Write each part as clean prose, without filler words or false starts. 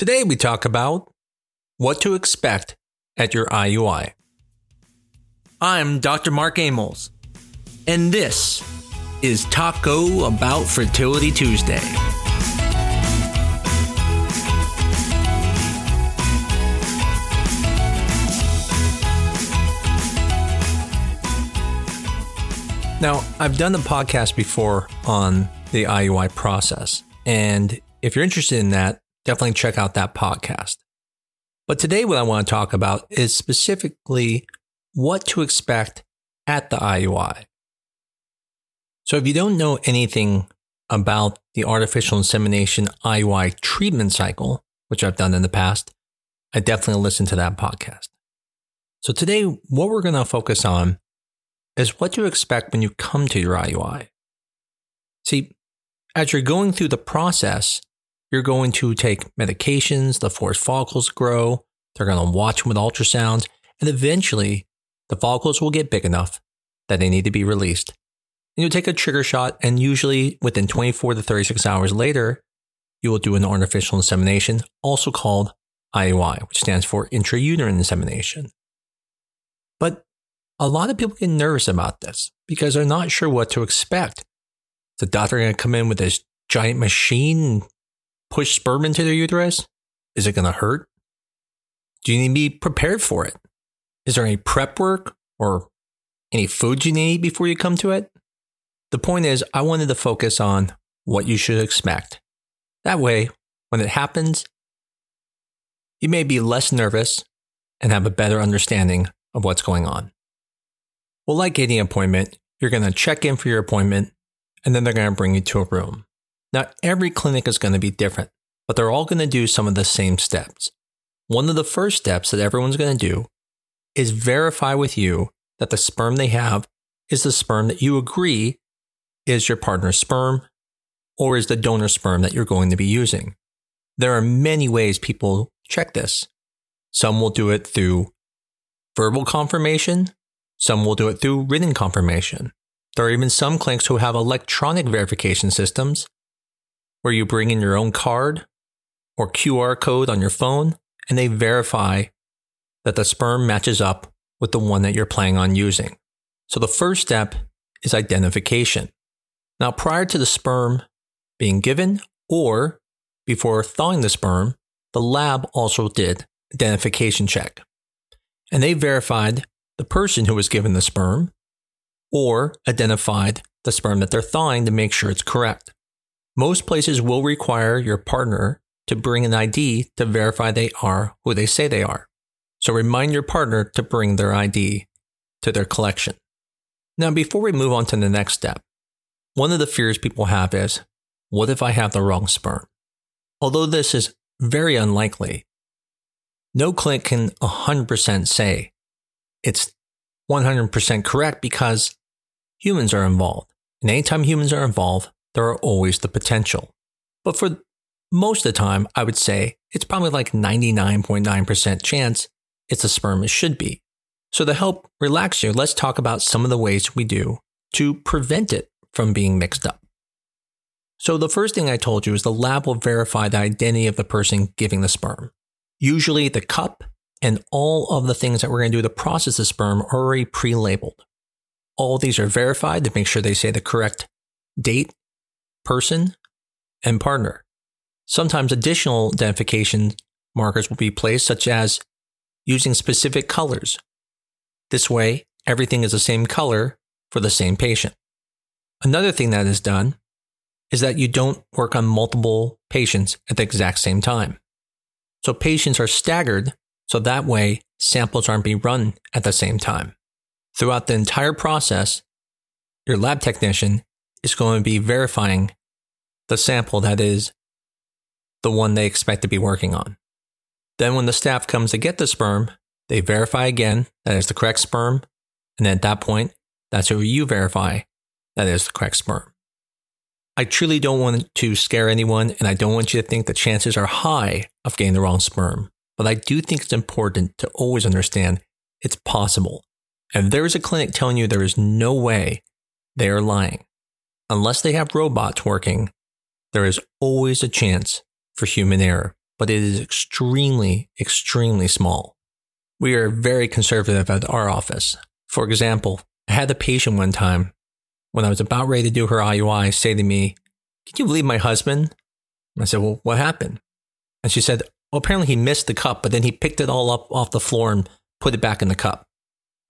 Today we talk about what to expect at your IUI. I'm Dr. Mark Amols, and this is Taco Bout Fertility Tuesday. Now, I've done a podcast before on the IUI process, and if you're interested in that, definitely check out that podcast. But today what I want to talk about is specifically what to expect at the IUI. So if you don't know anything about the artificial insemination IUI treatment cycle, which I've done in the past, I definitely listen to that podcast. So today, what we're going to focus on is what to expect when you come to your IUI. See, as you're going through the process, you're going to take medications, the forced follicles grow, they're going to watch them with ultrasounds, and eventually the follicles will get big enough that they need to be released. And you'll take a trigger shot, and usually within 24 to 36 hours later, you will do an artificial insemination, also called IUI, which stands for intrauterine insemination. But a lot of people get nervous about this because they're not sure what to expect. The doctor going to come in with this giant machine and push sperm into their uterus? Is it going to hurt? Do you need to be prepared for it? Is there any prep work or any food you need before you come to it? The point is, I wanted to focus on what you should expect. That way, when it happens, you may be less nervous and have a better understanding of what's going on. Well, like any appointment, you're going to check in for your appointment, and then they're going to bring you to a room. Now, every clinic is going to be different, but they're all going to do some of the same steps. One of the first steps that everyone's going to do is verify with you that the sperm they have is the sperm that you agree is your partner's sperm or is the donor sperm that you're going to be using. There are many ways people check this. Some will do it through verbal confirmation. Some will do it through written confirmation. There are even some clinics who have electronic verification systems where you bring in your own card or QR code on your phone and they verify that the sperm matches up with the one that you're planning on using. So the first step is identification. Now, prior to the sperm being given or before thawing the sperm, the lab also did identification check. And they verified the person who was given the sperm, or identified the sperm that they're thawing to make sure it's correct. Most places will require your partner to bring an ID to verify they are who they say they are. So remind your partner to bring their ID to their collection. Now, before we move on to the next step, one of the fears people have is, what if I have the wrong sperm? Although this is very unlikely, no clinic can 100% say it's 100% correct because humans are involved. And anytime humans are involved, there are always the potential. But for most of the time, I would say it's probably like 99.9% chance it's a sperm it should be. So to help relax you, let's talk about some of the ways we do to prevent it from being mixed up. So the first thing I told you is the lab will verify the identity of the person giving the sperm. Usually the cup and all of the things that we're going to do to process the sperm are already pre-labeled. All these are verified to make sure they say the correct date, person, and partner. Sometimes additional identification markers will be placed, such as using specific colors. This way, everything is the same color for the same patient. Another thing that is done is that you don't work on multiple patients at the exact same time. So patients are staggered. So that way, samples aren't being run at the same time. Throughout the entire process, your lab technician is going to be verifying the sample that is the one they expect to be working on. Then when the staff comes to get the sperm, they verify again that it's the correct sperm. And at that point, that's who you verify that is the correct sperm. I truly don't want to scare anyone, and I don't want you to think the chances are high of getting the wrong sperm. But I do think it's important to always understand it's possible. If there is a clinic telling you there is no way, they are lying. Unless they have robots working, there is always a chance for human error. but it is extremely, extremely small. We are very conservative at our office. For example, I had a patient one time when I was about ready to do her IUI say to me, "Can you believe my husband?" And I said, "Well, what happened?" And she said, "Well, apparently he missed the cup, but then he picked it all up off the floor and put it back in the cup."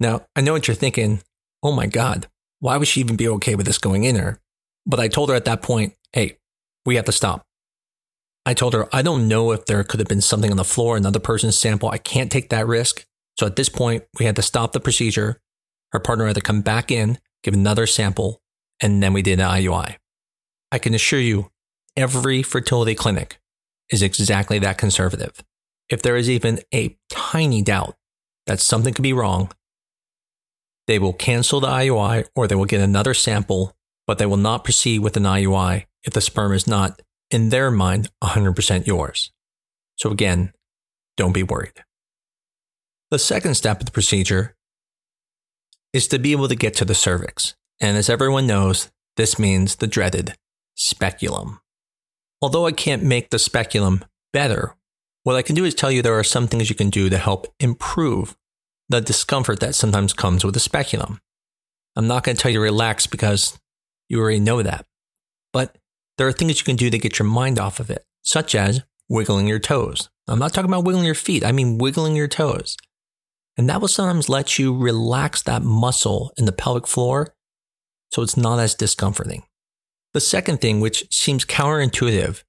Now, I know what you're thinking. Oh my God, why would she even be okay with this going in her? But I told her at that point, hey, we have to stop. I told her, I don't know if there could have been something on the floor, another person's sample. I can't take that risk. So at this point, we had to stop the procedure. Her partner had to come back in, give another sample, and then we did an IUI. I can assure you, every fertility clinic is exactly that conservative. If there is even a tiny doubt that something could be wrong, they will cancel the IUI or they will get another sample, but they will not proceed with an IUI if the sperm is not, in their mind, 100% yours. So again, don't be worried. The second step of the procedure is to be able to get to the cervix. And as everyone knows, this means the dreaded speculum. Although I can't make the speculum better, what I can do is tell you there are some things you can do to help improve the discomfort that sometimes comes with the speculum. I'm not going to tell you to relax because you already know that. But there are things you can do to get your mind off of it, such as wiggling your toes. I'm not talking about wiggling your feet. I mean wiggling your toes. And that will sometimes let you relax that muscle in the pelvic floor so it's not as discomforting. The second thing, which seems counterintuitive,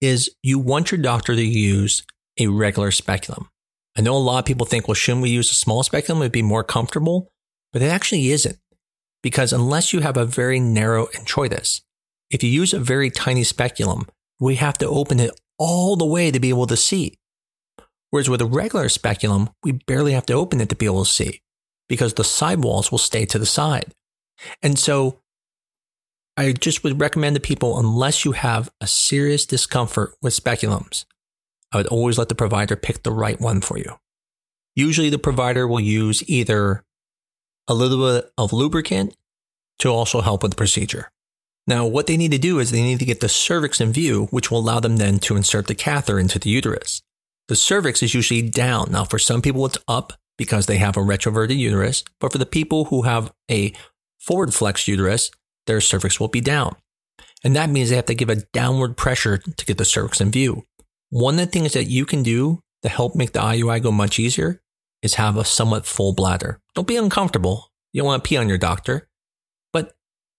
is you want your doctor to use a regular speculum. I know a lot of people think, well, shouldn't we use a small speculum? It'd be more comfortable, but it actually isn't, because unless you have a very narrow introitus, if you use a very tiny speculum, we have to open it all the way to be able to see. Whereas with a regular speculum, we barely have to open it to be able to see because the sidewalls will stay to the side. And so I just would recommend to people, unless you have a serious discomfort with speculums, I would always let the provider pick the right one for you. Usually the provider will use either a little bit of lubricant to also help with the procedure. Now, what they need to do is they need to get the cervix in view, which will allow them then to insert the catheter into the uterus. The cervix is usually down. Now, for some people, it's up because they have a retroverted uterus, but for the people who have a forward flexed uterus, their cervix will be down. And that means they have to give a downward pressure to get the cervix in view. One of the things that you can do to help make the IUI go much easier is have a somewhat full bladder. Don't be uncomfortable. You don't want to pee on your doctor, but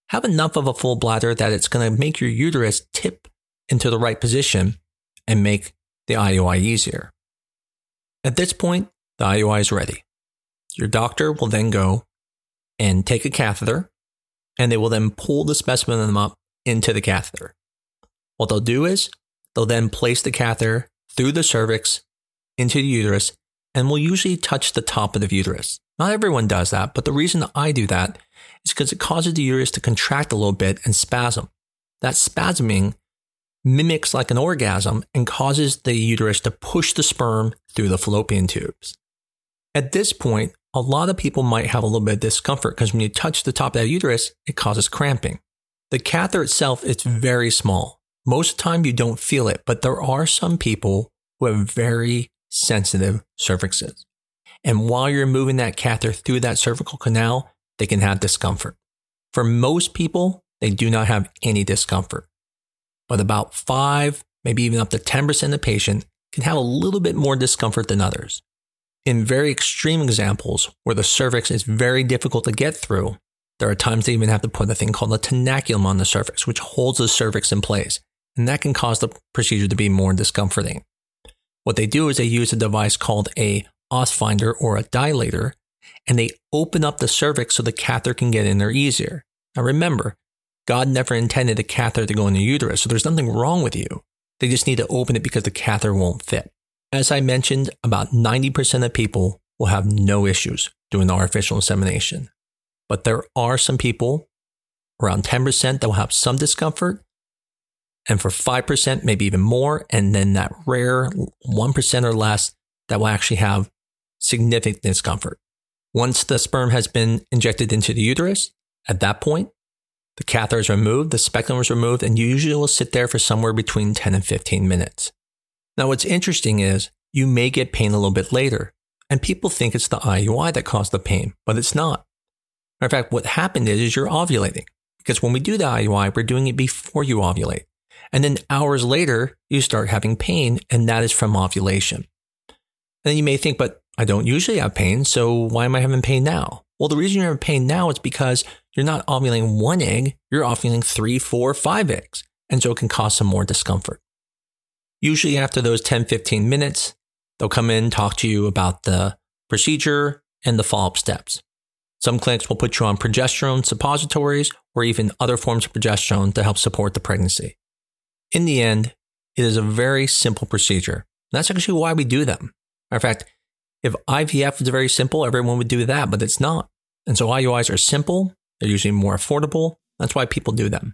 have enough of a full bladder that it's going to make your uterus tip into the right position and make the IUI easier. At this point, the IUI is ready. Your doctor will then go and take a catheter, and they will then pull the specimen up into the catheter. What they'll do is they'll then place the catheter through the cervix into the uterus and will usually touch the top of the uterus. Not everyone does that, but the reason I do that is because it causes the uterus to contract a little bit and spasm. That spasming mimics like an orgasm and causes the uterus to push the sperm through the fallopian tubes. At this point, a lot of people might have a little bit of discomfort because when you touch the top of that uterus, it causes cramping. The catheter itself, it's very small. Most of the time you don't feel it, but there are some people who have very sensitive cervixes. And while you're moving that catheter through that cervical canal, they can have discomfort. For most people, they do not have any discomfort. But about 5, maybe even up to 10% of patients can have a little bit more discomfort than others. In very extreme examples where the cervix is very difficult to get through, there are times they even have to put a thing called a tenaculum on the cervix, which holds the cervix in place, and that can cause the procedure to be more discomforting. What they do is they use a device called a os finder or a dilator, and they open up the cervix so the catheter can get in there easier. Now remember, God never intended a catheter to go in the uterus, so there's nothing wrong with you. They just need to open it because the catheter won't fit. As I mentioned, about 90% of people will have no issues doing artificial insemination. But there are some people, around 10%, that will have some discomfort. And for 5%, maybe even more, and then that rare 1% or less that will actually have significant discomfort. Once the sperm has been injected into the uterus, at that point, the catheter is removed, the speculum is removed, and usually will sit there for somewhere between 10 and 15 minutes. Now, what's interesting is you may get pain a little bit later, and people think it's the IUI that caused the pain, but it's not. In fact, what happened is you're ovulating, because when we do the IUI, we're doing it before you ovulate. And then hours later, you start having pain, and that is from ovulation. And then you may think, but I don't usually have pain, so why am I having pain now? Well, the reason you're having pain now is because you're not ovulating one egg, you're ovulating 3, 4, 5 eggs. And so it can cause some more discomfort. Usually after those 10, 15 minutes, they'll come in, talk to you about the procedure and the follow-up steps. Some clinics will put you on progesterone suppositories or even other forms of progesterone to help support the pregnancy. In the end, it is a very simple procedure. And that's actually why we do them. In fact, if IVF is very simple, everyone would do that, but it's not. And so IUIs are simple. They're usually more affordable. That's why people do them.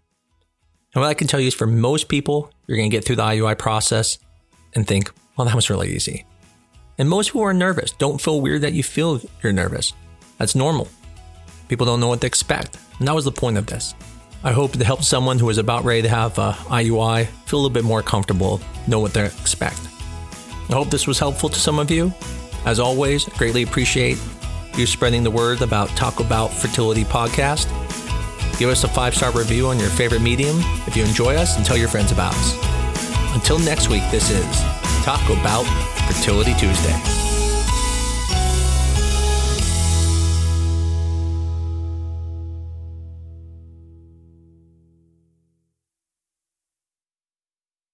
And what I can tell you is for most people, you're going to get through the IUI process and think, well, that was really easy. And most people are nervous. Don't feel weird that you feel you're nervous. That's normal. People don't know what to expect. And that was the point of this. I hope to help someone who is about ready to have an IUI feel a little bit more comfortable, know what to expect. I hope this was helpful to some of you. As always, I greatly appreciate you spreading the word about Taco Bout Fertility Podcast. Give us a 5-star review on your favorite medium if you enjoy us, and tell your friends about us. Until next week, this is Taco Bout Fertility Tuesday.